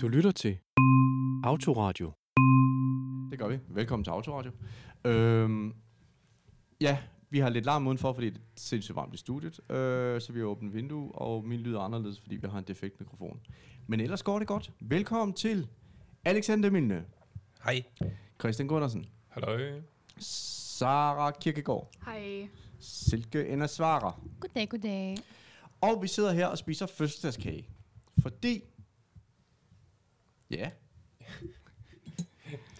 Du lytter til Autoradio. Det gør vi. Velkommen til Autoradio. Ja, vi har lidt larm udenfor, fordi det er sindssygt varmt i studiet. Så vi har åbnet vindue, og min lyder anderledes, fordi vi har en defekt mikrofon. Men ellers går det godt. Velkommen til Alexander Milne. Hej. Christian Gunnarsen. Hallo. Sara Kirkegaard. Hej. Silke Ane Svarre. Goddag, goddag. Og vi sidder her og spiser fødselsdagskage. Fordi... Ja.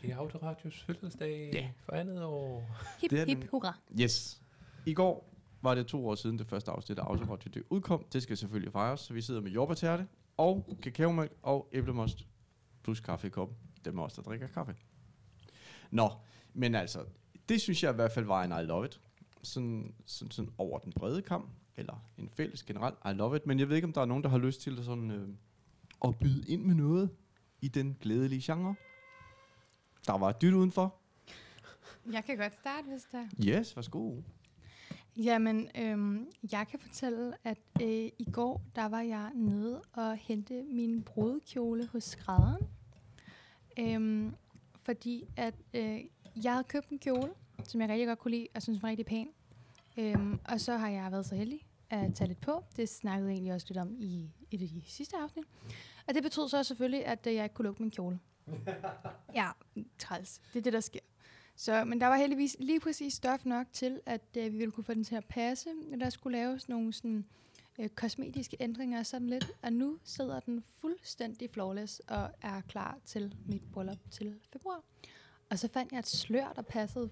Det er Autoradios fødselsdag for andet år. Hip, hip, hurra. Yes. I går var det 2 år siden det første afsnit af Autoradio det udkom. Det skal selvfølgelig fejres, så vi sidder med jordbærterte og kakaomælk og æblemost plus kaffe i koppen. Dem er også, der drikker kaffe. Nå, men altså, det synes jeg i hvert fald var en I love it. Sådan over den brede kamp, eller en fælles generel I love it. Men jeg ved ikke, om der er nogen, der har lyst til sådan, at byde ind med noget i den glædelige genre. Der var et dyt udenfor. Jeg kan godt starte, hvis der... Yes, værsgo. Jamen, jeg kan fortælle, at i går, der var jeg nede og hente min brudekjole hos skrædderen. Fordi at jeg havde købt en kjole, som jeg rigtig godt kunne lide, og synes var rigtig pæn. Og så har jeg været så heldig at tage lidt på. Det snakkede jeg egentlig også lidt om i et af de sidste afsnit. Og det betød så selvfølgelig, at jeg ikke kunne lukke min kjole. Ja, træls. Det er det, der sker. Så, men der var heldigvis lige præcis stof nok til, at vi ville kunne få den til at passe. Der skulle laves nogle sådan, kosmetiske ændringer og sådan lidt. Og nu sidder den fuldstændig flawless og er klar til mit bryllup til februar. Og så fandt jeg et slør, der passede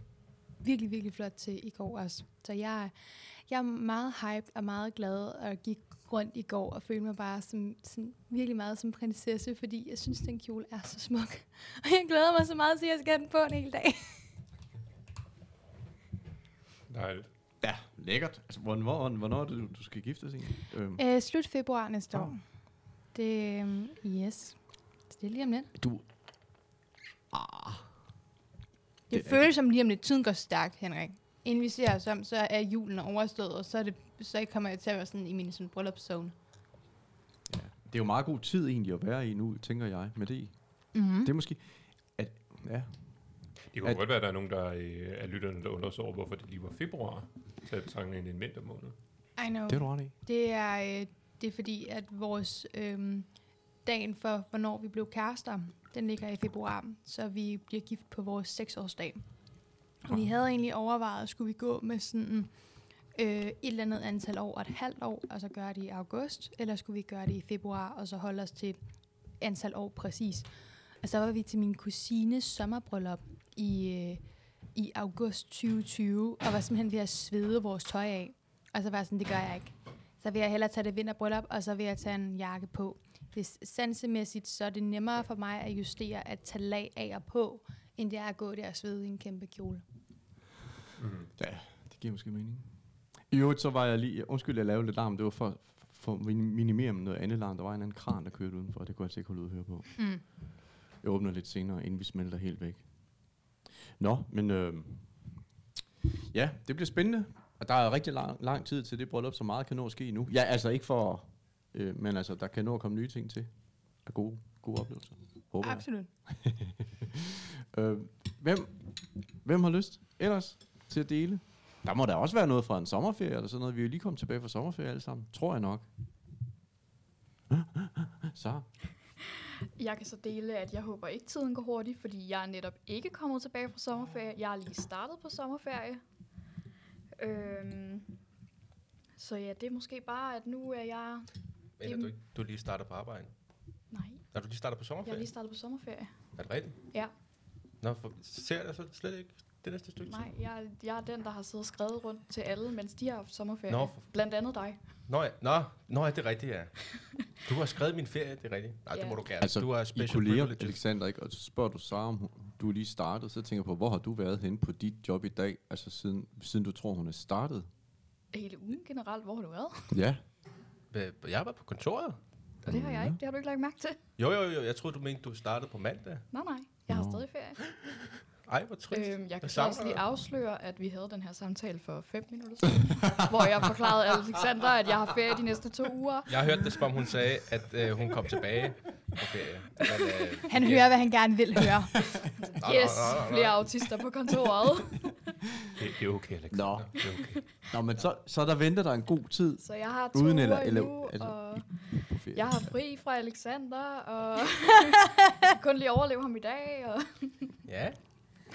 virkelig, virkelig flot til i går også. Så jeg er meget hyped og meget glad og gik rundt i går og følte mig bare som virkelig meget som prinsesse, fordi jeg synes, den kjole er så smuk. Og jeg glæder mig så meget til, at jeg skal have den på en hel dag. Dejligt. Ja, lækkert. Altså, hvornår er det, du skal giftes egentlig? Slut februar næste år. Det, yes. Så det er lige om lidt. Du... Det føles som lige om lidt. Tiden går stærkt, Henrik. Inden vi ser os om, så er julen overstået, og så kommer jeg til at være sådan i min bryllupszone. Ja, det er jo meget god tid egentlig at være i nu, tænker jeg, med det. Mm-hmm. Det er måske... At, ja. Det kunne godt være, at der er nogen, der er lytterne, der undrer sig over, hvorfor det lige var februar, så jeg betragte en vintermåned. I know. Det er du ret i. Det er fordi, at vores dagen for, hvornår vi blev kærester, den ligger i februar, så vi bliver gift på vores 6-årsdag. Vi havde egentlig overvejet, skulle vi gå med sådan et eller andet antal år, et halvt år, og så gøre det i august, eller skulle vi gøre det i februar, og så holde os til antal år præcis. Og så var vi til min kusines sommerbryllup i august 2020, og var simpelthen ved at svede vores tøj af. Og så var sådan, det gør jeg ikke. Så vil jeg hellere tage det vinterbryllup, og så vil jeg tage en jakke på. Hvis sansemæssigt, så er det nemmere for mig at justere at tage lag af og på, end det er at gå der og svede i en kæmpe kjole. Mm. Ja, det giver måske mening. I øvrigt, så var jeg lige... Undskyld, jeg lavede lidt larm. Det var for at minimere noget andet larm. Der var en anden kran, der kørte udenfor, og det kunne jeg altså ikke holde ud at høre på. Mm. Jeg åbner lidt senere, inden vi smelter helt væk. Nå, men... ja, det bliver spændende. Og der er rigtig lang tid til det bryllup, så meget kan nå at ske nu. Ja, altså ikke for... men altså, der kan nå at komme nye ting til. Og gode oplevelser. Håber absolut. Hvem har lyst ellers til at dele? Der må da også være noget fra en sommerferie eller sådan noget. Vi er jo lige kommet tilbage fra sommerferie alle sammen. Tror jeg nok. Så. Jeg kan så dele, at jeg håber ikke tiden går hurtigt, fordi jeg er netop ikke kommet tilbage fra sommerferie. Jeg er lige startet på sommerferie. Så ja, det er måske bare, at nu er jeg... Men er du lige startet på arbejde? Nej. Er du lige startet på sommerferie? Jeg er lige startet på sommerferie. Er det rigtigt? Ja. Nå, ser jeg så slet ikke det næste stykke? Nej, jeg er den, der har siddet og skrevet rundt til alle, mens de har haft sommerferie. Nå, blandt andet dig. Nå, det er rigtigt, ja. Du har skrevet min ferie, det er rigtigt. Nej, det må du gerne. Altså, du er special privilege. Alexander, ikke? Og så spørger du Sara, om du lige startede, så tænker på, hvor har du været henne på dit job i dag, altså siden du tror, hun er startet? Hele ugen generelt, hvor har du været? Ja. Jeg var på kontoret. Det har jeg ikke. Det har du ikke lagt mærke til. Jo. Jeg troede, du mente, du startede på mandag. Nej. Jeg har stadig ferie. Ej, hvor trist. Jeg kan også lige afsløre, at vi havde den her samtale for 5 minutter siden, hvor jeg forklarede Alexander, at jeg har ferie de næste 2 uger. Jeg hørte det, som hun sagde, at hun kom tilbage. Okay, men, han hører, hvad han gerne vil høre. Yes, flere autister på kontoret. Det er okay, Alexander. Nå, det er okay. Nå, men så der venter der en god tid. Så jeg har 2 uger nu, og jeg har fri fra Alexander, og kun lige overleve ham i dag. Og ja.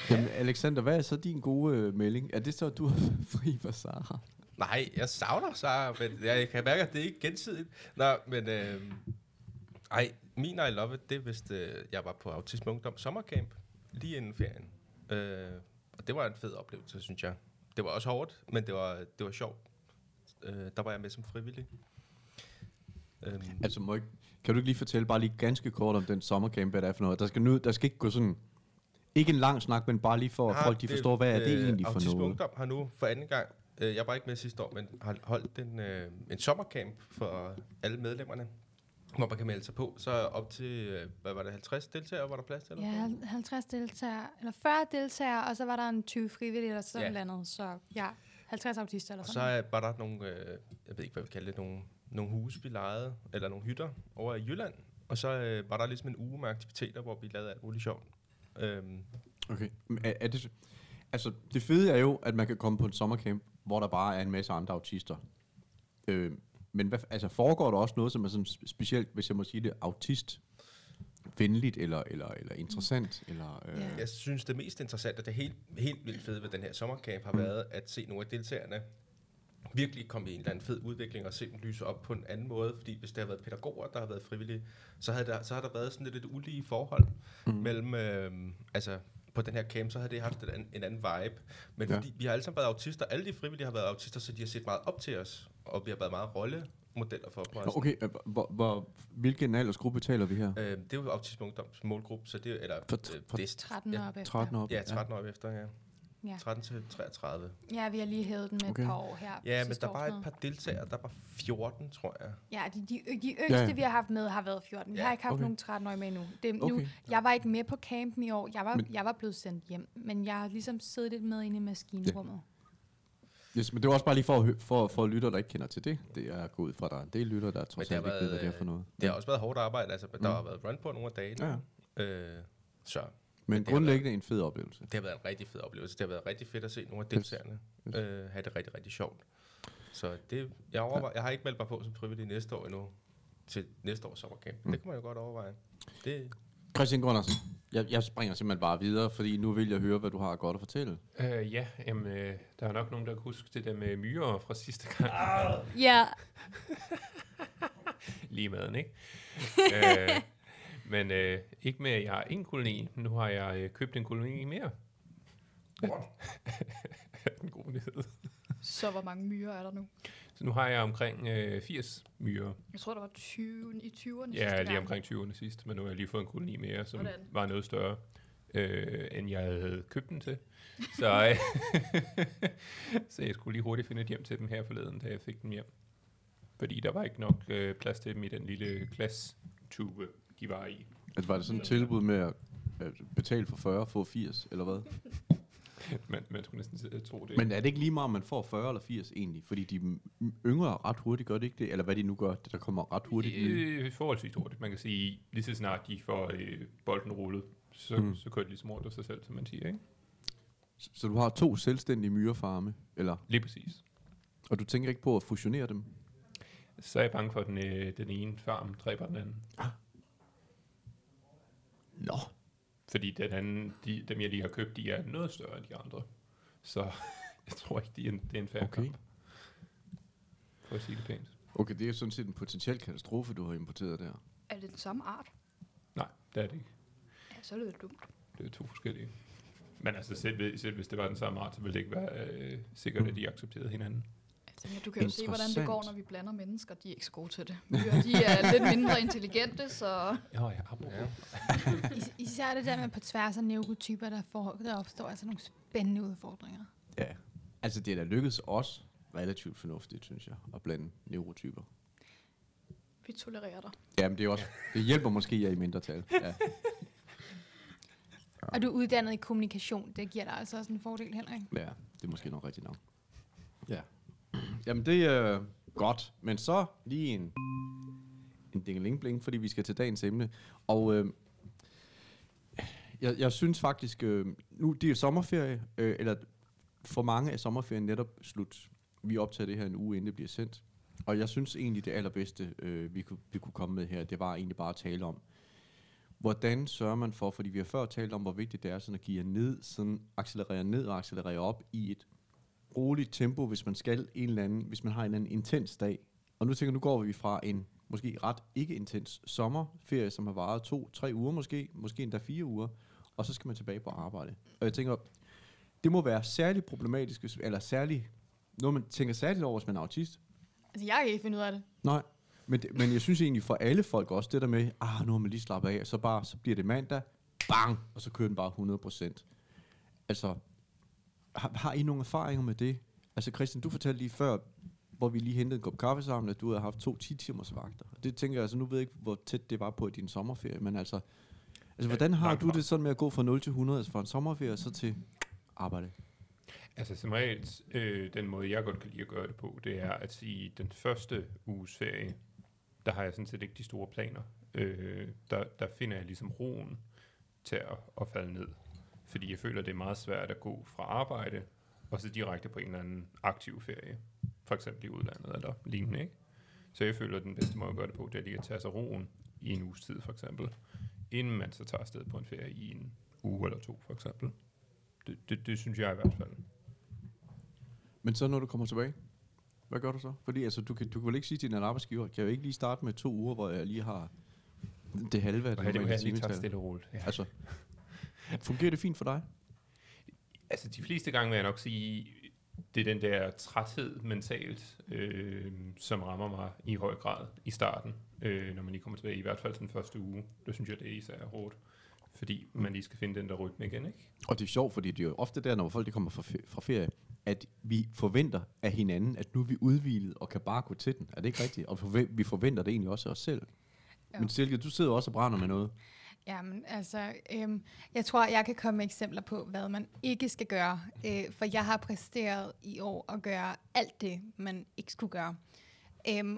Jamen, Alexander, hvad er så din gode melding? Er det så, at du er fri fra Sara? Nej, jeg savner Sara, men jeg kan mærke, at det er ikke gensidigt. Nå, men min I love it, det er vist, jeg var på Autisme Ungdom sommercamp lige inden ferien. Og det var en fed oplevelse, synes jeg. Det var også hårdt, men det var sjovt. Der var jeg med som frivillig. Altså, kan du ikke lige fortælle bare lige ganske kort om den sommercamp, hvad det er for noget? Der skal ikke gå sådan... Ikke en lang snak, men bare lige for, at folk forstår, hvad er det egentlig for noget? Autisme Ungdom har nu for anden gang, jeg var ikke med sidste år, men har holdt en sommercamp for alle medlemmerne, hvor man kan melde sig på. Så op til, hvad var det, 50 deltagere, var der plads til? Eller? Ja, 50 deltagere, eller 40 deltagere, og så var der en 20 frivillige, eller sådan andet, så 50 autister eller sådan. Og så var der nogle, jeg ved ikke, hvad vi kalder det, nogle huse, vi lejede, eller nogle hytter over i Jylland, og så var der ligesom en uge med aktiviteter, hvor vi lavede alt muligt sjovt. Okay. Er det, altså, det fede er jo, at man kan komme på en sommercamp, hvor der bare er en masse andre autister. Men foregår der også noget, som er sådan specielt, hvis jeg må sige det, autistvenligt eller interessant? Eller, Jeg synes, det mest interessante, og det helt, helt vildt fede ved den her sommercamp, har været at se nogle af deltagerne virkelig komme i en eller anden fed udvikling og se dem lyse op på en anden måde, fordi hvis der har været pædagoger, der har været frivillige, så har der været sådan lidt ulige forhold mellem, på den her camp, så har det haft en anden vibe, men fordi vi har alle sammen været autister, alle de frivillige har været autister, så de har set meget op til os, og vi har været meget rollemodeller for os. Okay, hvilken aldersgruppe taler vi her? Det er jo Autisme Ungdoms målgruppe, så det er, eller... det er 13 år efter. 13 år efter, ja. 13 år efter, ja. Ja. 13-33. Ja, vi har lige hævet den med et par år her. Ja, men der var et par deltagere. Der var 14, tror jeg. Ja, de yngste, vi har haft med, har været 14. Vi har ikke haft nogen 13-årige med endnu. Jeg var ikke med på campen i år. Jeg var blevet sendt hjem. Men jeg har ligesom siddet lidt med inde i maskinrummet. Ja. Yes, men det var også bare lige for lytter, der ikke kender til det. Det er gået fra, der er en del lytter, der trods alt ikke ved, hvad det er for noget. Det har også været hårdt arbejde. Altså, der har været run på nogle af dagene. Ja. Men grundlæggende en fed oplevelse. Det har været en rigtig fed oplevelse. Det har været rigtig fedt at se nogle af deltagerne have det rigtig, rigtig sjovt. Så det, jeg har ikke meldt mig på som frivillig næste år endnu, til næste års sommercamp. Det kan man jo godt overveje. Det. Christian Gunnarsen, jeg springer simpelthen bare videre, fordi nu vil jeg høre, hvad du har godt at fortælle. Der er nok nogen, der kan huske det der med myrer fra sidste gang. Ja. Lige maden, ikke? Men ikke mere, jeg har en koloni. Nu har jeg købt en koloni mere. Wow. En god nyhed. Så hvor mange myrer er der nu? Så nu har jeg omkring 80 myrer. Jeg tror, der var 20 i 20'erne sidst. Ja, lige omkring 20'erne sidst, men nu har jeg lige fået en koloni mere, som var noget større, end jeg havde købt den til. Så, så jeg skulle lige hurtigt finde et hjem til dem her forleden, da jeg fik dem hjem. Fordi der var ikke nok plads til dem i den lille glastube. De var i. Altså, var det sådan et tilbud med at betale for 40 og få 80, eller hvad? man skulle næsten tro det. Men er det ikke lige meget, om man får 40 eller 80 egentlig? Fordi de yngre ret hurtigt gør det ikke det, eller hvad de nu gør, det der kommer ret hurtigt forholdsvis hurtigt. Man kan sige, lige så snart de får bolden rullet, så kører de ligesom rundt af sig selv, som man siger, ikke? Så du har 2 selvstændige myrefarme, eller? Lige præcis. Og du tænker ikke på at fusionere dem? Så er jeg bange for, at den ene farm dræber den anden. Nå. Fordi den anden, dem jeg lige har købt, de er noget større end de andre. Så jeg tror ikke, det er en fair kamp. For at sige det pænt. Okay, det er sådan set en potentiel katastrofe, du har importeret der. Er det den samme art? Nej, det er det ikke. Ja, så er det jo dumt. Det er 2 forskellige. Men altså, selv hvis det var den samme art, så ville det ikke være sikkert, at de accepterede hinanden. Tænker, du kan jo se, hvordan det går, når vi blander mennesker. De er ikke så gode til det. De er lidt mindre intelligente, så... Især det der med på tværs af neurotyper, der opstår altså nogle spændende udfordringer. Ja, altså det der lykkedes også relativt fornuftigt, synes jeg, at blande neurotyper. Vi tolererer dig. Jamen det er også... Det hjælper måske jer i mindretal. Ja. Og du er uddannet i kommunikation. Det giver dig altså også en fordel, Henrik. Ja, det er måske nok rigtigt nok. Ja. Jamen, det er godt. Men så lige en en dingelingbling, fordi vi skal til dagens emne. Og jeg synes faktisk, nu det er sommerferie, eller for mange er sommerferien netop slut. Vi optager det her en uge, inden det bliver sendt. Og jeg synes egentlig, det allerbedste, vi kunne komme med her, det var egentlig bare at tale om, hvordan sørger man for, fordi vi har før talt om, hvor vigtigt det er sådan at give ned, sådan accelerere ned og accelerere op i et roligt tempo, hvis man skal hvis man har en eller anden intens dag. Og nu tænker jeg, nu går vi fra en måske ret ikke intens sommerferie, som har varet 2-3 uger måske endda 4 uger, og så skal man tilbage på arbejde. Og jeg tænker, det må være særlig problematisk, eller særlig, noget man tænker særligt over, hvis man er autist. Altså, jeg kan ikke finde ud af det. Nej, men jeg synes egentlig for alle folk også, det der med, nu har man lige slappet af, så bliver det mandag, bang, og så kører den bare 100%. Altså, har I nogle erfaringer med det? Altså, Christian, du fortalte lige før, hvor vi lige hentede en kop kaffe sammen, at du havde haft 2 10-timers vagter. Det tænker jeg, altså, nu ved jeg ikke, hvor tæt det var på din sommerferie, men altså hvordan har du det sådan med at gå fra 0 til 100, altså fra en sommerferie, så til arbejde? Altså som regel, den måde, jeg godt kan lide at gøre det på, det er at sige, den første uges ferie, der har jeg sådan set ikke de store planer. Der finder jeg ligesom roen til at falde ned. Fordi jeg føler, det er meget svært at gå fra arbejde, og så direkte på en eller anden aktiv ferie. For eksempel i udlandet eller lignende, ikke? Så jeg føler, at den bedste måde at gøre det på, det er lige at tage sig roen i en uges tid, for eksempel. Inden man så tager afsted på en ferie i en uge eller 2, for eksempel. Det synes jeg i hvert fald. Men så når du kommer tilbage, hvad gør du så? Fordi altså, du kan vel ikke sige til din arbejdsgiver, kan jeg ikke lige starte med 2 uger, hvor jeg lige har det halve af det. Det må jeg lige tage stille og roligt. Ja. Altså, fungerer det fint for dig? Altså, de fleste gange vil jeg nok sige, det er den der træthed mentalt, som rammer mig i høj grad i starten, når man lige kommer tilbage, i hvert fald den første uge. Det synes jeg, det er især hårdt. Fordi man lige skal finde den der rytme igen, ikke? Og det er sjovt, fordi det er jo ofte der, når folk de kommer fra ferie, at vi forventer af hinanden, at nu er vi udhvilet og kan bare gå til den. Er det ikke rigtigt? Og vi forventer det egentlig også af os selv. Jo. Men Silke, du sidder også og brænder med noget. Jamen, altså, jeg tror, jeg kan komme med eksempler på, hvad man ikke skal gøre. For jeg har præsteret i år at gøre alt det, man ikke skulle gøre.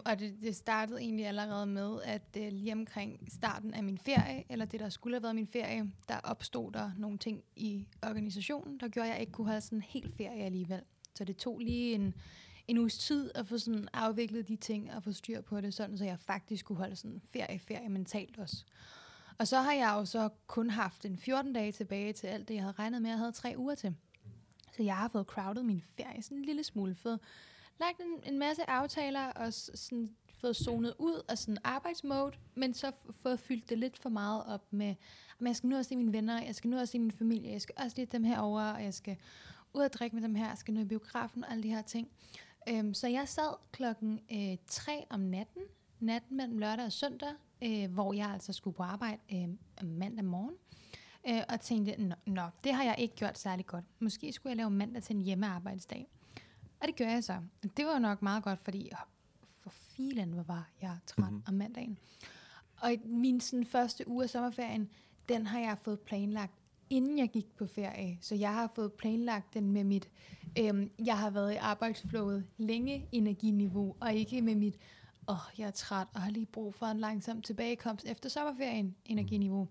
Og det startede egentlig allerede med, at lige omkring starten af min ferie, eller det, der skulle have været min ferie, der opstod der nogle ting i organisationen, der gjorde, at jeg ikke kunne have sådan en hel ferie alligevel. Så det tog lige en uges tid at få sådan afviklet de ting og få styr på det, sådan så jeg faktisk kunne holde sådan ferie mentalt også. Og så har jeg jo så kun haft en 14 dage tilbage til alt det, jeg havde regnet med, at jeg havde 3 uger til. Så jeg har fået crowded min ferie sådan en lille smule fed. Lagt en masse aftaler og sådan fået zonet ud og sådan arbejdsmode, men så fået fyldt det lidt for meget op med, at jeg skal nu også se mine venner, jeg skal nu også se min familie, jeg skal også lide dem herovre, og jeg skal ud og drikke med dem her, jeg skal nå i biografen og alle de her ting. Så jeg sad klokken 3 om natten mellem lørdag og søndag, hvor jeg altså skulle på arbejde mandag morgen, og tænkte, nå, det har jeg ikke gjort særlig godt. Måske skulle jeg lave mandag til en hjemmearbejdsdag. Og det gør jeg så. Det var jo nok meget godt, fordi for filen, hvor var jeg træt om mandagen. Og min sådan, første uge af sommerferien, den har jeg fået planlagt, inden jeg gik på ferie. Så jeg har fået planlagt den med mit, jeg har været i arbejdsflowet længe energiniveau, og ikke med mit, jeg er træt og har lige brug for en langsom tilbagekomst efter sommerferien energiniveau.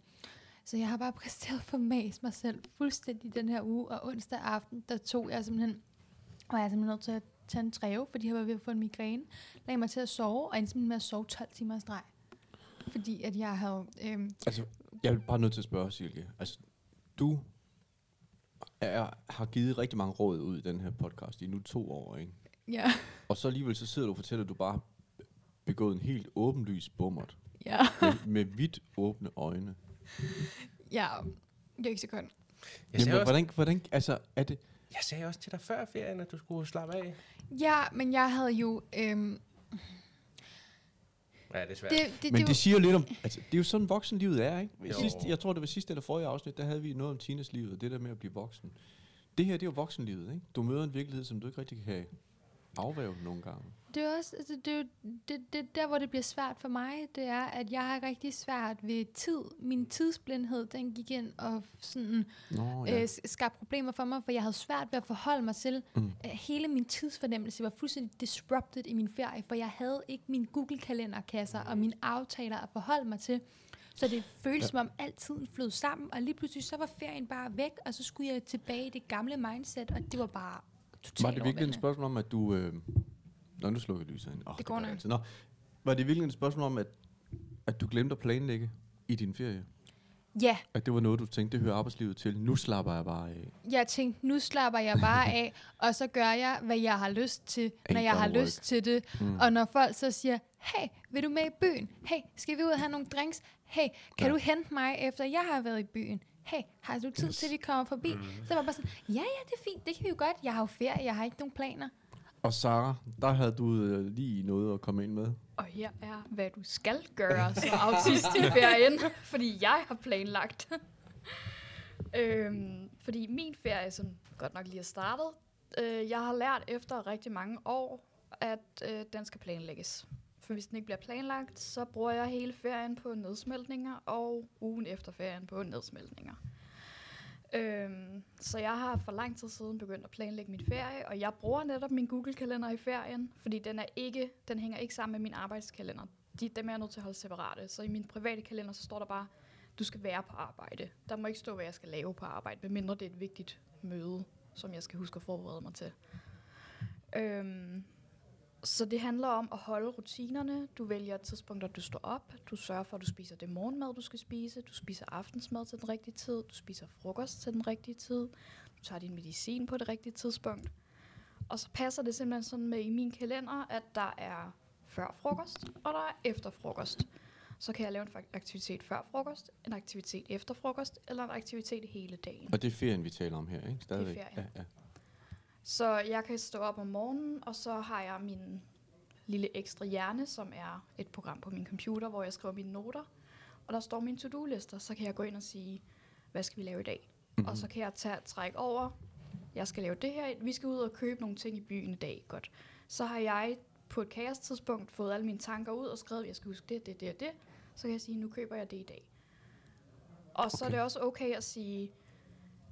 Så jeg har bare præsteret for mas mig selv fuldstændig den her uge, og onsdag aften, der tog jeg simpelthen nødt til at tage en træve, fordi jeg var ved at få en migræne. Lagde mig til at sove, og endte med at sove 12 timer i streg. Fordi at jeg havde... Altså, jeg er bare nødt til at spørge, Silke. Altså, du har givet rigtig mange råd ud i den her podcast i nu 2 år, ikke? Ja. Og så alligevel så sidder du og fortæller, at du bare har begået en helt åbenlys bummert. Ja. med vidt åbne øjne. Ja, det er ikke så godt. Jamen, hvordan, altså, er det... Jeg sagde også til dig før ferien, at du skulle slappe af. Ja, men jeg havde jo... Ja, det er svært. Men det siger jo lidt om... Altså, det er jo sådan, voksenlivet er, ikke? Jeg tror, det var sidste eller forrige afsnit, der havde vi noget om Tines livet, og det der med at blive voksen. Det her, det er jo voksenlivet, ikke? Du møder en virkelighed, som du ikke rigtig kan afvæve nogle gange. det er også altså, det der, hvor det bliver svært for mig, det er, at jeg har rigtig svært ved tid. Min tidsblindhed, den gik ind og sådan, skabte problemer for mig, for jeg havde svært ved at forholde mig til. Hele min tidsfornemmelse var fuldstændig disrupted i min ferie, for jeg havde ikke min Google-kalenderkasser og mine aftaler at forholde mig til. Så det føltes som om alt tiden flød sammen, og lige pludselig så var ferien bare væk, og så skulle jeg tilbage i det gamle mindset, og det var bare totalt. Var det virkelig et spørgsmål om, at du... Nå, nu slukker lyset ind. Det går nok. Nå, var det virkelig et spørgsmål om, at du glemte at planlægge i din ferie? Ja. At det var noget, du tænkte, det hører arbejdslivet til. Nu slapper jeg bare af. Jeg tænkte, nu slapper jeg bare af, og så gør jeg, hvad jeg har lyst til, når jeg har lyst til det. Og når folk så siger, hey, vil du med i byen? Hey, skal vi ud og have nogle drinks? Hey, kan du hente mig, efter jeg har været i byen? Hey, har du tid til, at vi kommer forbi? Så var bare sådan, ja, det er fint, det kan vi jo godt. Jeg har jo ferie, jeg har ikke nogen planer. Og Sara, der havde du lige noget at komme ind med. Og her er, hvad du skal gøre som autist i ferien, fordi jeg har planlagt. Fordi min ferie, som godt nok lige har startet, jeg har lært efter rigtig mange år, at den skal planlægges. For hvis den ikke bliver planlagt, så bruger jeg hele ferien på nedsmeltninger, og ugen efter ferien på nedsmeltninger. Så jeg har for lang tid siden begyndt at planlægge min ferie, og jeg bruger netop min Google-kalender i ferien, fordi den hænger ikke sammen med min arbejdskalender. Dem er jeg nødt til at holde separate. Så i min private kalender, så står der bare, du skal være på arbejde. Der må ikke stå, hvad jeg skal lave på arbejde, medmindre det er et vigtigt møde, som jeg skal huske at forberede mig til. Så det handler om at holde rutinerne. Du vælger tidspunkter, du står op. Du sørger for, at du spiser det morgenmad, du skal spise. Du spiser aftensmad til den rigtige tid. Du spiser frokost til den rigtige tid. Du tager din medicin på det rigtige tidspunkt. Og så passer det simpelthen sådan med i min kalender, at der er før frokost, og der er efter frokost. Så kan jeg lave en aktivitet før frokost, en aktivitet efter frokost, eller en aktivitet hele dagen. Og det er ferien, vi taler om her, ikke? Stadigvæk. Det er ferien. Ja. Så jeg kan stå op om morgenen, og så har jeg min lille ekstra hjerne, som er et program på min computer, hvor jeg skriver mine noter. Og der står mine to-do-lister, så kan jeg gå ind og sige, hvad skal vi lave i dag? Og så kan jeg trække over, jeg skal lave det her, vi skal ud og købe nogle ting i byen i dag, godt. Så har jeg på et kaos-tidspunkt fået alle mine tanker ud og skrevet, jeg skal huske det. Så kan jeg sige, nu køber jeg det i dag. Og så er det også okay at sige,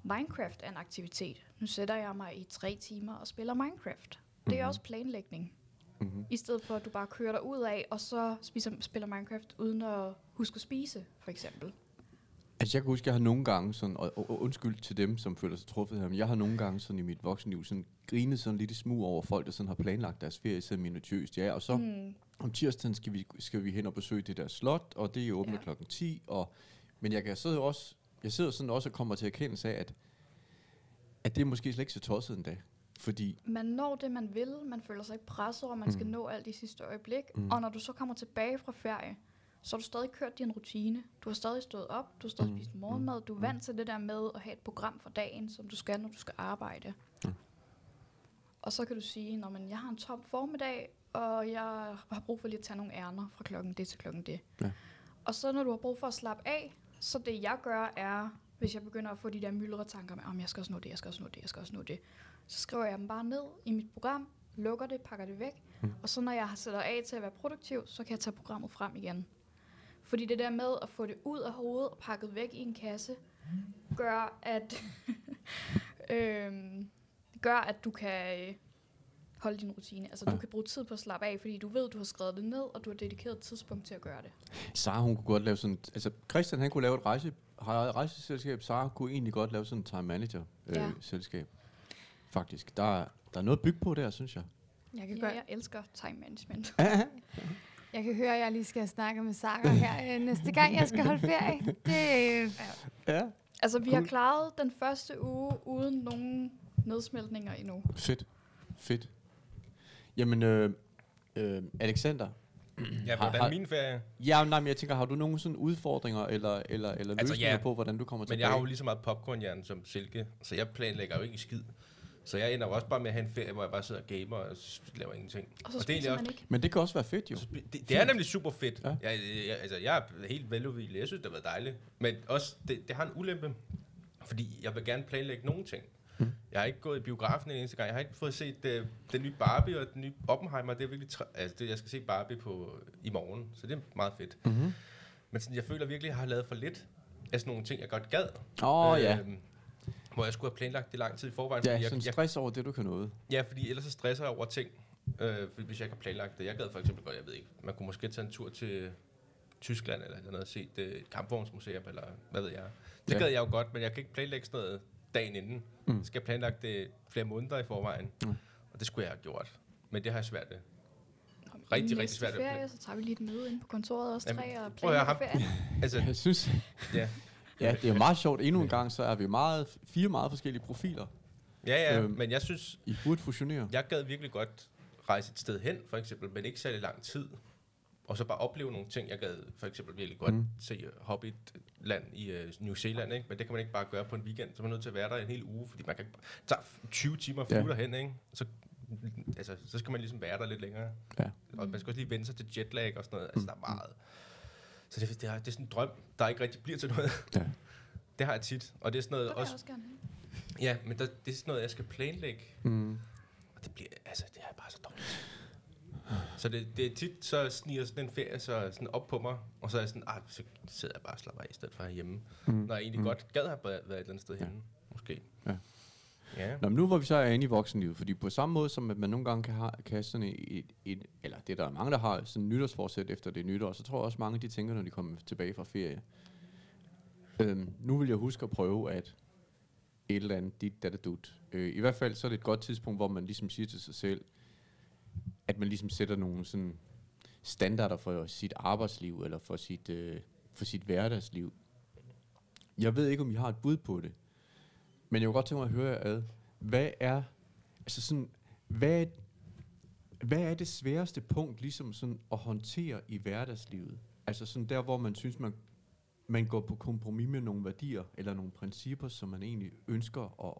Minecraft er en aktivitet. Nu sætter jeg mig i 3 timer og spiller Minecraft. Det er også planlægning. I stedet for, at du bare kører dig ud af, og så spiller Minecraft uden at huske at spise, for eksempel. Altså, jeg kan huske, jeg har nogle gange sådan, og undskyld til dem, som føler sig truffet her, men jeg har nogle gange sådan i mit voksenliv sådan grinet sådan lidt i smug over folk, der sådan har planlagt deres ferie så minutiøst. Ja, og så om tirsdagen skal vi hen og besøge det der slot, og det er åbent klokken 10. Men jeg sidder sådan også og kommer til erkendelse af, at det er måske slet ikke så tosset en dag, fordi... Man når det, man vil, man føler sig ikke presset, og man skal nå alt i sidste øjeblik, og når du så kommer tilbage fra ferie, så har du stadig kørt din rutine, du har stadig stået op, du har stadig spist morgenmad, du er vant til det der med at have et program for dagen, som du skal, når du skal arbejde. Og så kan du sige, når man jeg har en tom formiddag, og jeg har brug for lige at tage nogle ærner fra klokken det til klokken det. Ja. Og så når du har brug for at slappe af, så det jeg gør er, hvis jeg begynder at få de der myldre tanker med, om jeg skal også nå det, jeg skal også nå det, så skriver jeg dem bare ned i mit program, lukker det, pakker det væk, og så når jeg har sætter af til at være produktiv, så kan jeg tage programmet frem igen. Fordi det der med at få det ud af hovedet og pakket væk i en kasse, gør at, du kan holde din rutine. Altså, du kan bruge tid på at slappe af, fordi du ved, du har skrevet det ned, og du har dedikeret et tidspunkt til at gøre det. Sara, hun kunne godt lave sådan... Altså, Christian, han kunne lave et rejseselskab. Sara kunne egentlig godt lave sådan et time manager-selskab. Faktisk. Der er noget at bygge på der, synes jeg. Jeg elsker time management. Jeg kan høre, at jeg lige skal snakke med Sara her næste gang, jeg skal holde ferie. Altså, vi har klaret den første uge uden nogen nedsmeltninger endnu. Fedt. Jamen, Alexander. Ja, hvordan min ferie? Ja, nej, men jeg tænker, har du nogen sådan udfordringer eller altså, løsninger på, hvordan du kommer til? Men jeg har jo lige så meget popcornhjerne som Silke, så jeg planlægger jo ikke skid. Så jeg ender også bare med at have en ferie, hvor jeg bare sidder og gamer og laver ingenting. Og så spiser man ikke. Men det kan også være fedt, jo. Det er nemlig super fedt. Ja. Jeg er helt veluvillig. Jeg synes, det har været dejligt. Men også, det har en ulempe, fordi jeg vil gerne planlægge nogle ting. Jeg har ikke gået i biografen en eneste gang. Jeg har ikke fået set den nye Barbie og den nye Oppenheimer. Det er virkelig jeg skal se Barbie i morgen, så det er meget fedt. Mm-hmm. Men sådan, jeg føler virkelig, at jeg har lavet for lidt af sådan nogle ting, jeg godt gad. Hvor jeg skulle have planlagt det lang tid i forvejen. Ja, sådan stress over det, du kan nåede. Ja, fordi ellers så stresser jeg over ting, hvis jeg ikke har planlagt det. Jeg gad for eksempel godt, jeg ved ikke, man kunne måske tage en tur til Tyskland eller noget, se et kampvognsmuseum, eller hvad ved jeg. Det gad jeg jo godt, men jeg kan ikke planlægge sådan noget dagen inden. Jeg skal planlægge det flere måneder i forvejen, og det skulle jeg have gjort. Men det har jeg svært ved. Rigtig svært ved. Ferie, så tager vi lige et møde inde på kontoret også, tre og planlægge ferien. Altså, jeg synes... Ja. Ja, det er meget sjovt. Endnu en gang, så er vi fire meget forskellige profiler. Ja, men jeg synes... I burde fusionere. Jeg gad virkelig godt rejse et sted hen, for eksempel, men ikke særlig lang tid. Og så bare opleve nogle ting. Jeg gad for eksempel virkelig godt se Hobbitland i New Zealand, ikke? Men det kan man ikke bare gøre på en weekend. Så man er nødt til at være der en hel uge, fordi man kan tage 20 timer og flyve derhen, ikke? Så skal man ligesom være der lidt længere. Ja. Og man skal også lige vende sig til jetlag og sådan noget. Altså, der er meget... Så det er sådan en drøm, der ikke rigtig bliver til noget. Ja. Det har jeg tit. Og det er sådan noget også gerne. Ja, men det er sådan noget, jeg skal planlægge. Mm. Og det bliver, altså, det er bare så dårligt. Så det er tit, så sniger sådan en ferie så sådan op på mig. Og så er jeg sådan, så sidder jeg bare og slapper af, i stedet for herhjemme. Når jeg egentlig godt gad have været et eller andet sted henne. Måske. Ja. Ja. Nå, men nu hvor vi så er inde i voksenlivet, fordi på samme måde som at man nogle gange kan have sådan et eller det der er mange der har sådan en nytårsforsæt efter det nytår, så tror jeg også mange de tænker når de kommer tilbage fra ferie, nu vil jeg huske at prøve at et eller andet i hvert fald så er det et godt tidspunkt hvor man ligesom siger til sig selv at man ligesom sætter nogle sådan standarder for sit arbejdsliv eller for sit hverdagsliv. Jeg ved ikke om I har et bud på det. Men jeg kunne godt tænke mig at høre jer ad, hvad er det sværeste punkt ligesom sådan at håndtere i hverdagslivet? Altså sådan der, hvor man synes, man går på kompromis med nogle værdier eller nogle principper, som man egentlig ønsker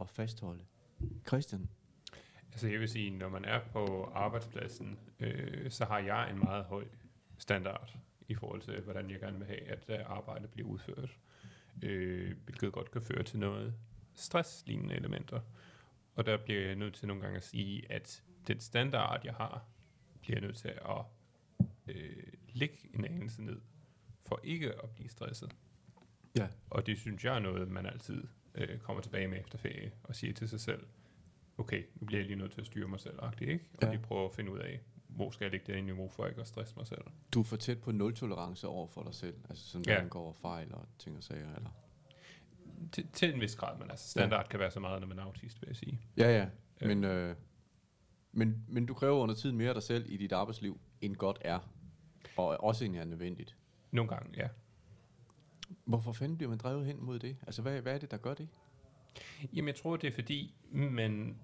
at fastholde. Christian? Altså jeg vil sige, når man er på arbejdspladsen, så har jeg en meget høj standard i forhold til, hvordan jeg gerne vil have, at arbejdet bliver udført. Hvilket godt kan føre til noget stresslignende elementer. Og der bliver jeg nødt til nogle gange at sige, at den standard, jeg har, bliver jeg nødt til at lægge en anelse ned, for ikke at blive stresset. Ja. Og det synes jeg er noget, man altid kommer tilbage med efter ferie, og siger til sig selv, okay, nu bliver jeg lige nødt til at styre mig selv, ikke? Og lige prøve at finde ud af, hvor skal jeg lægge det her niveau, for ikke at stresse mig selv? Du er for tæt på nul-tolerance over for dig selv, altså sådan, der man går over fejl og ting og sager, eller? Til en vis grad, men altså standard kan være så meget, når man er autist, vil jeg sige. Ja, men du kræver under tiden mere af dig selv i dit arbejdsliv, end godt er, og også end er nødvendigt. Nogle gange, ja. Hvorfor fanden bliver man drevet hen mod det? Altså, hvad er det, der gør det? Jamen, jeg tror, det er fordi, man...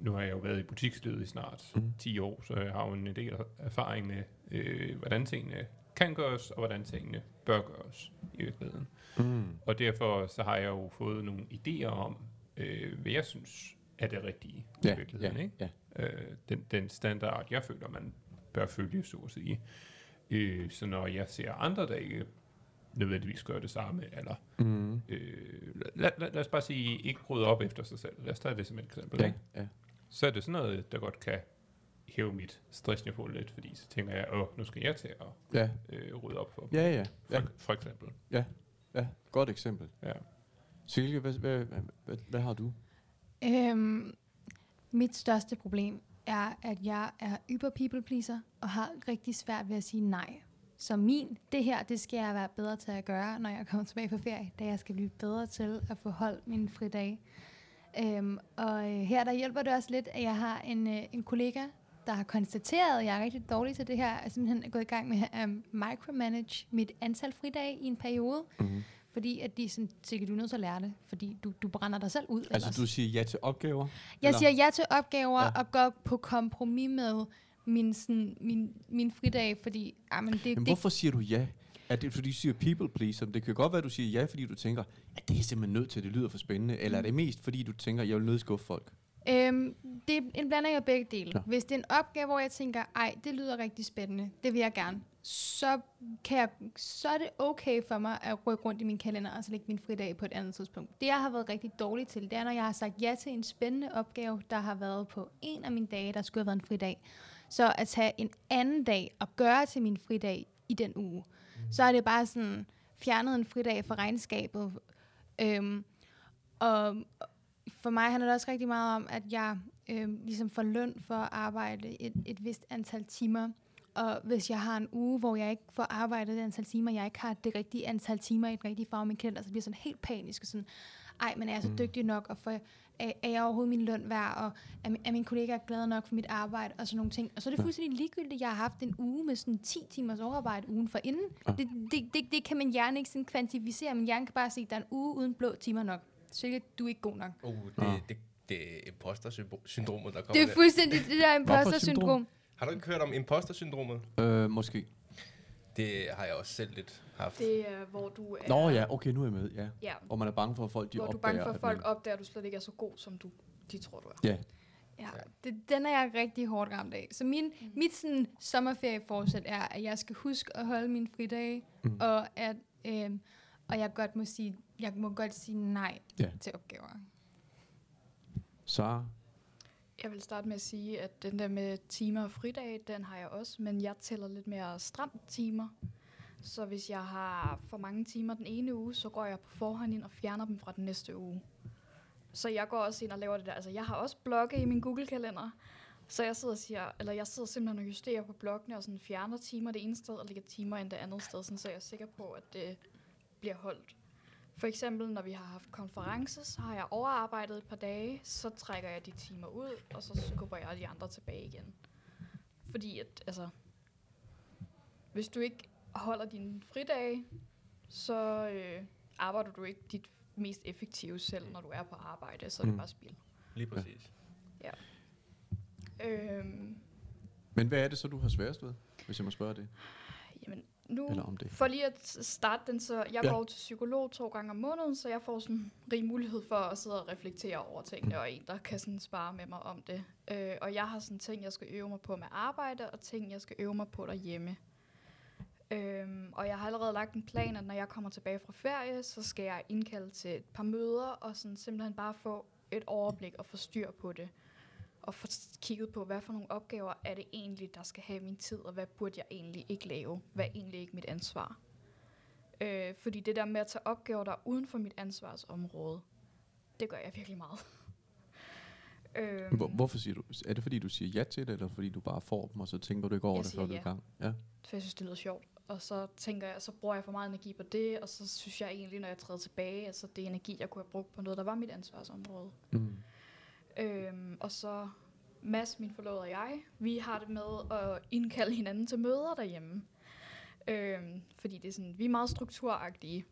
nu har jeg jo været i butikslivet i snart 10 år, så jeg har jo en del erfaring med, hvordan tingene kan gøres, og hvordan tingene bør gøres i virkeligheden. Og derfor så har jeg jo fået nogle idéer om, hvad jeg synes er det rigtige i virkeligheden. Ikke? Den standard, jeg føler, man bør følge, så at sige. Så når jeg ser andre, der ikke nødvendigvis gør det samme, eller lad os bare sige, ikke rydde op efter sig selv. Lad os tage det som et eksempel. Ja. Så er det sådan noget, der godt kan hæve mit stressniveau lidt, fordi så tænker jeg, nu skal jeg til at rydde op for for eksempel. Ja, godt eksempel. Ja. Silke, hvad har du? Mit største problem er, at jeg er yber people pleaser, og har rigtig svært ved at sige nej. Så det skal jeg være bedre til at gøre, når jeg kommer tilbage på ferie, da jeg skal blive bedre til at få holdt mine fridage. Og her der hjælper det også lidt, at jeg har en kollega, der har konstateret, at jeg er rigtig dårlig til det her, og simpelthen er gået i gang med at micromanage mit antal fridage i en periode, fordi at de sådan, sikkert du er nødt til at lære det, fordi du brænder dig selv ud. Altså ellers. Du siger ja til opgaver? Jeg siger ja til opgaver og går på kompromis med min fridag, fordi... Men hvorfor siger du ja? Er det, fordi du siger people please? Det kan godt være, at du siger ja, fordi du tænker, at det er simpelthen nødt til, det lyder for spændende. Eller er det mest, fordi du tænker, at jeg vil nødskuffe folk? Det er en blanding af begge dele. Ja. Hvis det er en opgave, hvor jeg tænker, ej, det lyder rigtig spændende, det vil jeg gerne, så er det okay for mig at rykke rundt i min kalender og så lægge min fridag på et andet tidspunkt. Det, jeg har været rigtig dårlig til, det er, når jeg har sagt ja til en spændende opgave, der har været på en af mine dage, der skulle have været en fridag. Så at tage en anden dag og gøre til min fridag i den uge, så er det bare sådan fjernet en fridag fra regnskabet. Og for mig handler det også rigtig meget om, at jeg ligesom får løn for at arbejde et vist antal timer. Og hvis jeg har en uge, hvor jeg ikke får arbejdet det antal timer, jeg ikke har det rigtige antal timer i et rigtigt farve i min kalender, så bliver jeg sådan helt panisk og sådan, ej, men er jeg så dygtig nok, og er jeg overhovedet min løn værd, og er mine kollegaer glade nok for mit arbejde, og sådan nogle ting. Og så er det fuldstændig ligegyldigt, jeg har haft en uge med sådan 10 timers overarbejde ugen for inden. Det kan min hjerne ikke sådan kvantificere, min hjerne kan bare sige, at der er en uge uden blå timer nok. Silke, du er ikke god nok. Det er imposter-syndromet, der kommer. Det er fuldstændig det der imposter-syndrom. Har du ikke hørt om imposter-syndromet? Måske. Det har jeg også selv lidt haft. Det er, hvor du er... Nå ja, okay, nu er jeg med, ja. Ja. Og man er bange for, at folk opdager... Hvor du er bange for, at folk opdager, at du slet ikke er så god, som de tror, du er. Ja. Ja, den er jeg rigtig hårdt ramt af. Så mit sådan, sommerferieforsæt er, at jeg skal huske at holde mine fridage, og at... og jeg må godt sige nej til opgaver. Så? Jeg vil starte med at sige, at den der med timer og fridag, den har jeg også, men jeg tæller lidt mere stramt timer. Så hvis jeg har for mange timer den ene uge, så går jeg på forhånd ind og fjerner dem fra den næste uge. Så jeg går også ind og laver det der. Altså, jeg har også blogge i min Google-kalender, så jeg sidder simpelthen og justerer på bloggene og sådan fjerner timer det ene sted og lægger timer ind det andet sted, sådan, så jeg er sikker på, at det bliver holdt. For eksempel, når vi har haft konferencer, så har jeg overarbejdet et par dage, så trækker jeg de timer ud, og så skubber jeg de andre tilbage igen. Fordi at, altså, hvis du ikke holder dine fridage, så arbejder du ikke dit mest effektive selv, når du er på arbejde, så er det bare spild. Lige præcis. Ja. Men hvad er det så, du har sværest ved, hvis jeg må spørge det? Jamen, nu, for lige at starte den, så jeg går til psykolog 2 gange om måneden, så jeg får sådan rig mulighed for at sidde og reflektere over tingene, og en, der kan sådan spare med mig om det. Og jeg har sådan ting, jeg skal øve mig på med arbejde, og ting, jeg skal øve mig på derhjemme. Og jeg har allerede lagt en plan, at når jeg kommer tilbage fra ferie, så skal jeg indkalde til et par møder, og sådan simpelthen bare få et overblik og få styr på det. Og få kigget på, hvad for nogle opgaver er det egentlig, der skal have min tid, og hvad burde jeg egentlig ikke lave? Hvad er egentlig ikke mit ansvar? Fordi det der med at tage opgaver, der er uden for mit ansvarsområde, det gør jeg virkelig meget. Hvorfor siger du? Er det fordi, du siger ja til det, eller fordi du bare får dem, og så tænker du ikke over det, før du er i gang? Ja. For jeg synes, det lyder sjovt. Og så tænker jeg, så bruger jeg for meget energi på det, og så synes jeg egentlig, når jeg træder tilbage, altså det er energi, jeg kunne have brugt på noget, der var mit ansvarsområde. Mm. Og så Mads, min forlovede og jeg, vi har det med at indkalde hinanden til møder derhjemme. Fordi det er sådan, vi er meget strukturagtige.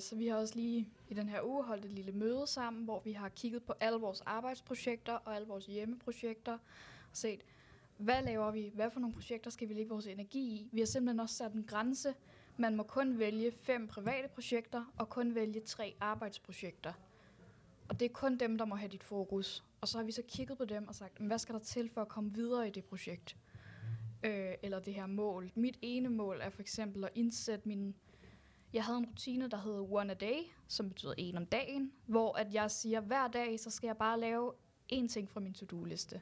Så vi har også lige i den her uge holdt et lille møde sammen, hvor vi har kigget på alle vores arbejdsprojekter og alle vores hjemmeprojekter. Og set, hvad laver vi? Hvad for nogle projekter skal vi lægge vores energi i? Vi har simpelthen også sat en grænse. Man må kun vælge 5 private projekter og kun vælge 3 arbejdsprojekter. Og det er kun dem, der må have dit fokus. Og så har vi så kigget på dem og sagt, hvad skal der til for at komme videre i det projekt? Eller det her mål. Mit ene mål er for eksempel at indsætte min... Jeg havde en rutine, der hedder one a day, som betyder 1 om dagen, hvor at jeg siger, at hver dag, så skal jeg bare lave 1 ting fra min to-do-liste.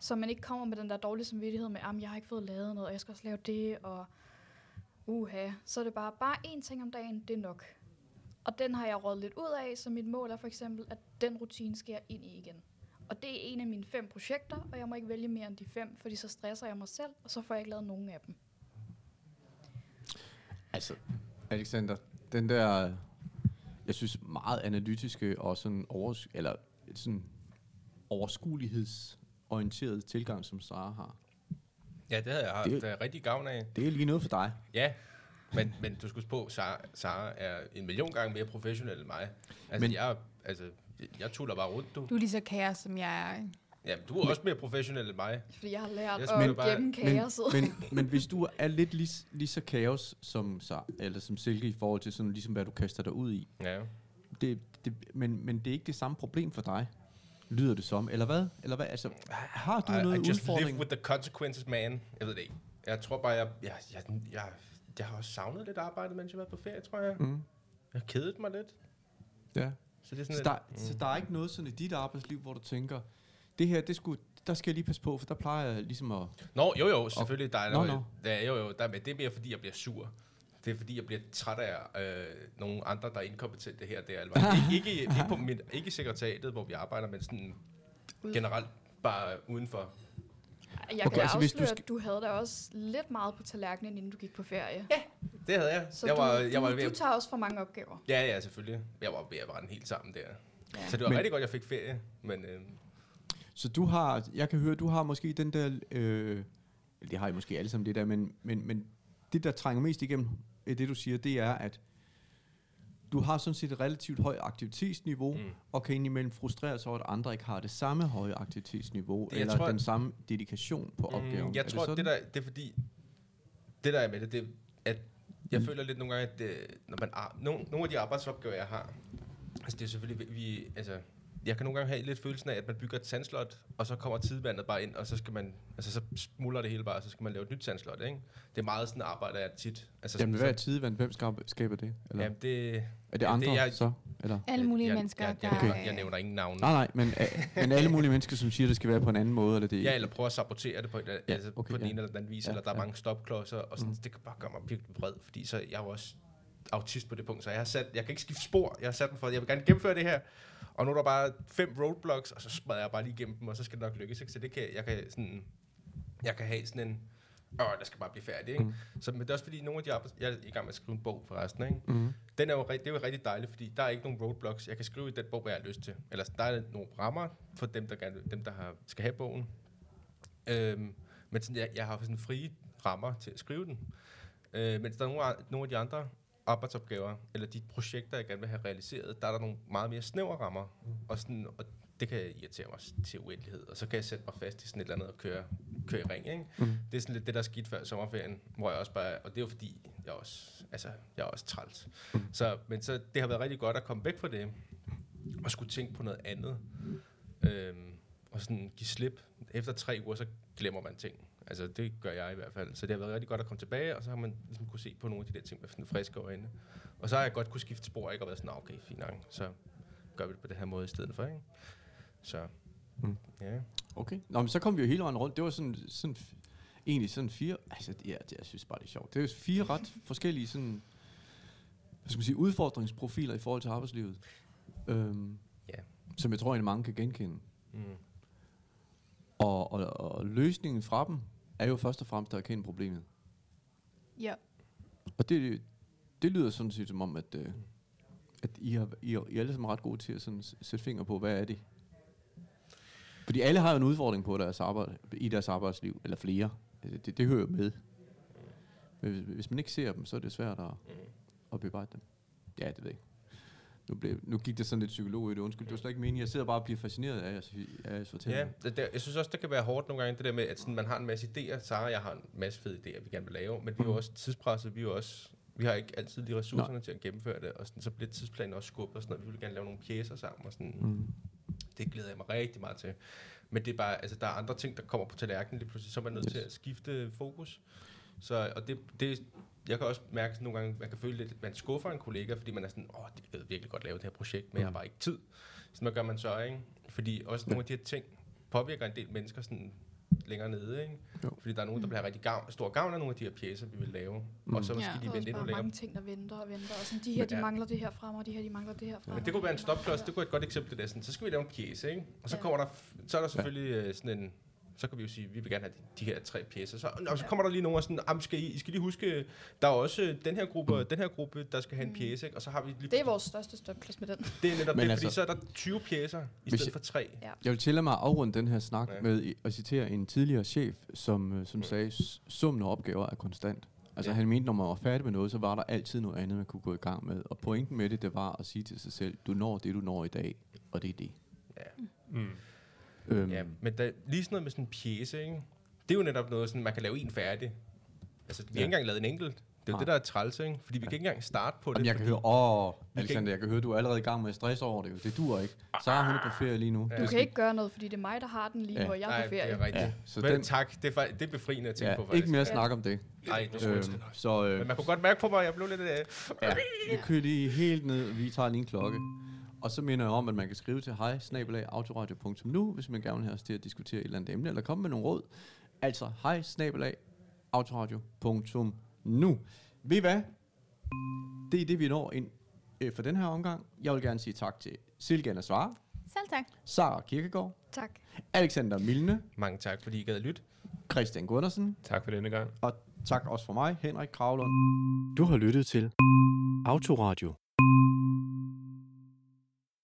Så man ikke kommer med den der dårlige samvittighed med, at jeg har ikke fået lavet noget, og jeg skal også lave det, og så er det bare 1 ting om dagen, det er nok. Og den har jeg rådet lidt ud af, så mit mål er for eksempel, at den rutine skal jeg ind i igen. Og det er en af mine 5 projekter, og jeg må ikke vælge mere end de 5, fordi så stresser jeg mig selv, og så får jeg ikke lavet nogen af dem. Altså, Alexander, den der, jeg synes, meget analytiske og sådan, sådan overskuelighedsorienterede tilgang, som Sara har. Ja, det havde jeg haft rigtig gavn af. Det er lige noget for dig. Ja. Men du skulle spørge, Sara er 1 million gange mere professionel end mig. Altså, jeg tuller bare rundt, du. Du er lige så kaos, som jeg er. Jamen, du er også mere professionel end mig. Fordi jeg har lært at gemme kaoset. Men hvis du er lidt lige så kaos som Sara, eller som Silke, i forhold til sådan, ligesom, hvad du kaster dig ud i. Ja. Men det er ikke det samme problem for dig. lyder det som, eller hvad? Eller hvad? Altså, har du noget udfordring? I just live with the consequences, man. Jeg ved det ikke. Jeg tror bare, jeg har også savnet lidt arbejde, mens jeg var på ferie, tror jeg. Mm. Jeg har kedet mig lidt. Ja. Så, det er sådan så der er ikke noget sådan i dit arbejdsliv, hvor du tænker, det her, det skulle, der skal jeg lige passe på, for der plejer jeg ligesom at... Nå, jo, selvfølgelig. Der er det er mere, fordi jeg bliver sur. Det er fordi, jeg bliver træt af nogle andre, der er inkompetente her og der. Ikke i sekretariatet, hvor vi arbejder, men sådan generelt bare udenfor. Jeg kan afsløre, at du havde da også lidt meget på tallerkenen, inden du gik på ferie. Ja, det havde jeg. Så jeg var ved at... du tager også for mange opgaver. Ja, selvfølgelig. Jeg var ved at brænde helt sammen der. Ja. Så det var rigtig godt, jeg fik ferie. Men, Så du har, jeg kan høre, du har måske den der... det har I måske alle sammen det der, men det, der trænger mest igennem det, du siger, det er, at du har sådan set et relativt højt aktivitetsniveau, og kan indimellem frustrere sig over, at andre ikke har det samme høje aktivitetsniveau, den samme dedikation på opgaven. Jeg tror, det er fordi, det der er med det, det at jeg føler lidt nogle gange, at når man nogle af de arbejdsopgaver, jeg har, altså det er selvfølgelig, jeg kan nogle gange have lidt følelsen af, at man bygger et sandslot, og så kommer tidvandet bare ind, og så skal man, så smuldrer det hele bare, og så skal man lave et nyt sandslot, ikke? Det er meget sådan arbejde, jeg tit. Altså, jamen, hvad er tidvand? Hvem skaber det? Eller? Jamen, det... Er det andre, det er, så? Eller? Alle mulige mennesker. Jeg nævner ingen navne. Nej, men alle mulige mennesker, som siger, at det skal være på en anden måde, eller det... Ja, eller prøver at sabotere det på den ene eller den anden vis, eller der er mange stopklodser, og sådan, det kan bare gøre mig virkelig vred, fordi så jeg er også autist på det punkt, så jeg kan ikke skifte spor, jeg har sat mig for, jeg vil gerne gennemføre det her. Og nu er der bare 5 roadblocks, og så smadrer jeg bare lige igennem dem, og så skal det nok lykkes, ikke? Så det kan, jeg kan have sådan en, der skal bare blive færdig, ikke? Så, men det er også fordi, nogle af de jeg er i gang med at skrive en bog forresten, ikke? Den er jo, det er jo rigtig dejligt, fordi der er ikke nogen roadblocks. Jeg kan skrive i den bog, hvad jeg har lyst til. Eller der er nogle rammer for dem der skal have bogen. Men sådan, jeg har sådan frie rammer til at skrive den. Men der er nogle af de andre arbejdsopgaver, eller de projekter, jeg gerne vil have realiseret, der er der nogle meget mere snævre rammer, og det kan irritere mig til uendelighed, og så kan jeg sætte mig fast i sådan et eller andet og køre i ring, ikke? Det er sådan lidt det, der skete før sommerferien, hvor jeg også bare, og det er jo fordi, jeg er også træls. Men det har været rigtig godt at komme væk fra det, og skulle tænke på noget andet, og sådan give slip. Efter 3 uger, så glemmer man ting. Altså, det gør jeg i hvert fald. Så det har været rigtig godt at komme tilbage, og så har man ligesom kunne se på nogle af de der ting med sådan friske øjne. Og så har jeg godt kunne skifte spor, ikke? Og været sådan, okay, fint nok, så gør vi det på den her måde i stedet for, ikke? Så, ja. Okay. Nå, men så kom vi jo hele vejen rundt. Det var egentlig sådan 4... Altså, jeg synes bare, det er sjovt. Det er jo 4 ret forskellige sådan... Hvad skal man sige? Udfordringsprofiler i forhold til arbejdslivet. Som jeg tror, at mange kan genkende. Og løsningen fra dem er jo først og fremmest at erkende problemet. Ja. Og det lyder sådan set som om, at I er alle sammen ret gode til at sådan sætte fingre på, hvad er det? Fordi alle har jo en udfordring på deres arbejde, i deres arbejdsliv, eller flere. Det hører jo med. Men hvis man ikke ser dem, så er det svært at bebrejde dem. Ja, det ved jeg. Nu gik det sådan lidt psykologisk. Undskyld, det var slet ikke meningen. Jeg sidder bare og bliver fascineret af jeres fortælling. Ja, jeg synes også, det kan være hårdt nogle gange, det der med, at sådan, man har en masse idéer. Sara og jeg har en masse fede idéer, vi gerne vil lave, men vi er jo også tidspresset, vi har ikke altid de ressourcerne til at gennemføre det, og sådan, så bliver tidsplanen også skubbet, og sådan, og vi vil gerne lave nogle pjæser sammen, og sådan. Det glæder jeg mig rigtig meget til. Men det er bare, altså, der er andre ting, der kommer på tallerkenen lige pludselig, så er man nødt til at skifte fokus. Så, og jeg kan også mærke sådan nogle gange, man kan føle lidt, at man skuffer en kollega, fordi man er sådan, det kan jeg virkelig godt lave det her projekt, men jeg har bare ikke tid. Sådan noget gør man så, ikke? Fordi også nogle af de her ting påvirker en del mennesker sådan længere nede, ikke? Jo. Fordi der er nogen, der bliver rigtig stor gavn af nogle af de her pjæser, vi vil lave. Og så måske de vente endnu længere. Ja, der er mange ting, der venter, og sådan, de her, de mangler det her frem, og de her, de mangler det her frem. Men det kunne være en stopklods, det kunne være et godt eksempel til det. Sådan, så skal vi lave en pjæse, ikke? Og så kommer der, så er der selvfølgelig sådan en... Så kan vi jo sige, at vi vil gerne have de her 3 pjæser. Så kommer der lige nogen og sådan, I skal lige huske, der er også den her gruppe og den her gruppe, der skal have en pjæse. Og så har vi lige det er vores største stopklods med den. Det er netop det, altså, fordi så er der 20 pjæser i stedet for 3. Ja. Jeg vil tillade mig at afrunde den her snak med at citere en tidligere chef, som sagde, summen af opgaver er konstant. Altså han mente, når man var færdig med noget, så var der altid noget andet, man kunne gå i gang med. Og pointen med det var at sige til sig selv, du når det, du når i dag, og det er det. Ja. Ja, men lige sådan noget med sådan en pjæse, ikke? Det er jo netop noget, sådan, man kan lave en færdig. Altså, vi har ikke engang lavet en enkelt. Det er jo det, der er træls, ikke? Fordi vi kan ikke engang starte på det. Jamen, jeg kan høre, Alexander, jeg kan høre, du er allerede i gang med at stresse over det jo. Det duer ikke. Sara, hun er på ferie lige nu. Ja. Du kan ikke gøre noget, fordi det er mig, der har den lige, hvor jeg er på ferie. Det er rigtigt. Ja. Så men den, tak, det er befriende at tænke på, faktisk. Ikke mere snak om det. Nej, det skulle så, men man kunne godt mærke på mig, jeg blev lidt af det. Vi kører lige helt ned, vi tager lige en klokke. Og så minder jeg om, at man kan skrive til hejsnabelagautoradio.nu, hvis man gerne vil have os til at diskutere et eller andet emne, eller komme med nogle råd. Altså hejsnabelagautoradio.nu. Ved I hvad? Det er det, vi når ind for den her omgang. Jeg vil gerne sige tak til Silke Ane Svarre. Selv tak. Sara Kirkegaard. Tak. Alexander Milne. Mange tak, fordi I gad lytte. Christian Gunnarsen. Tak for denne gang. Og tak også fra mig, Henrik Kravlund. Du har lyttet til Autoradio.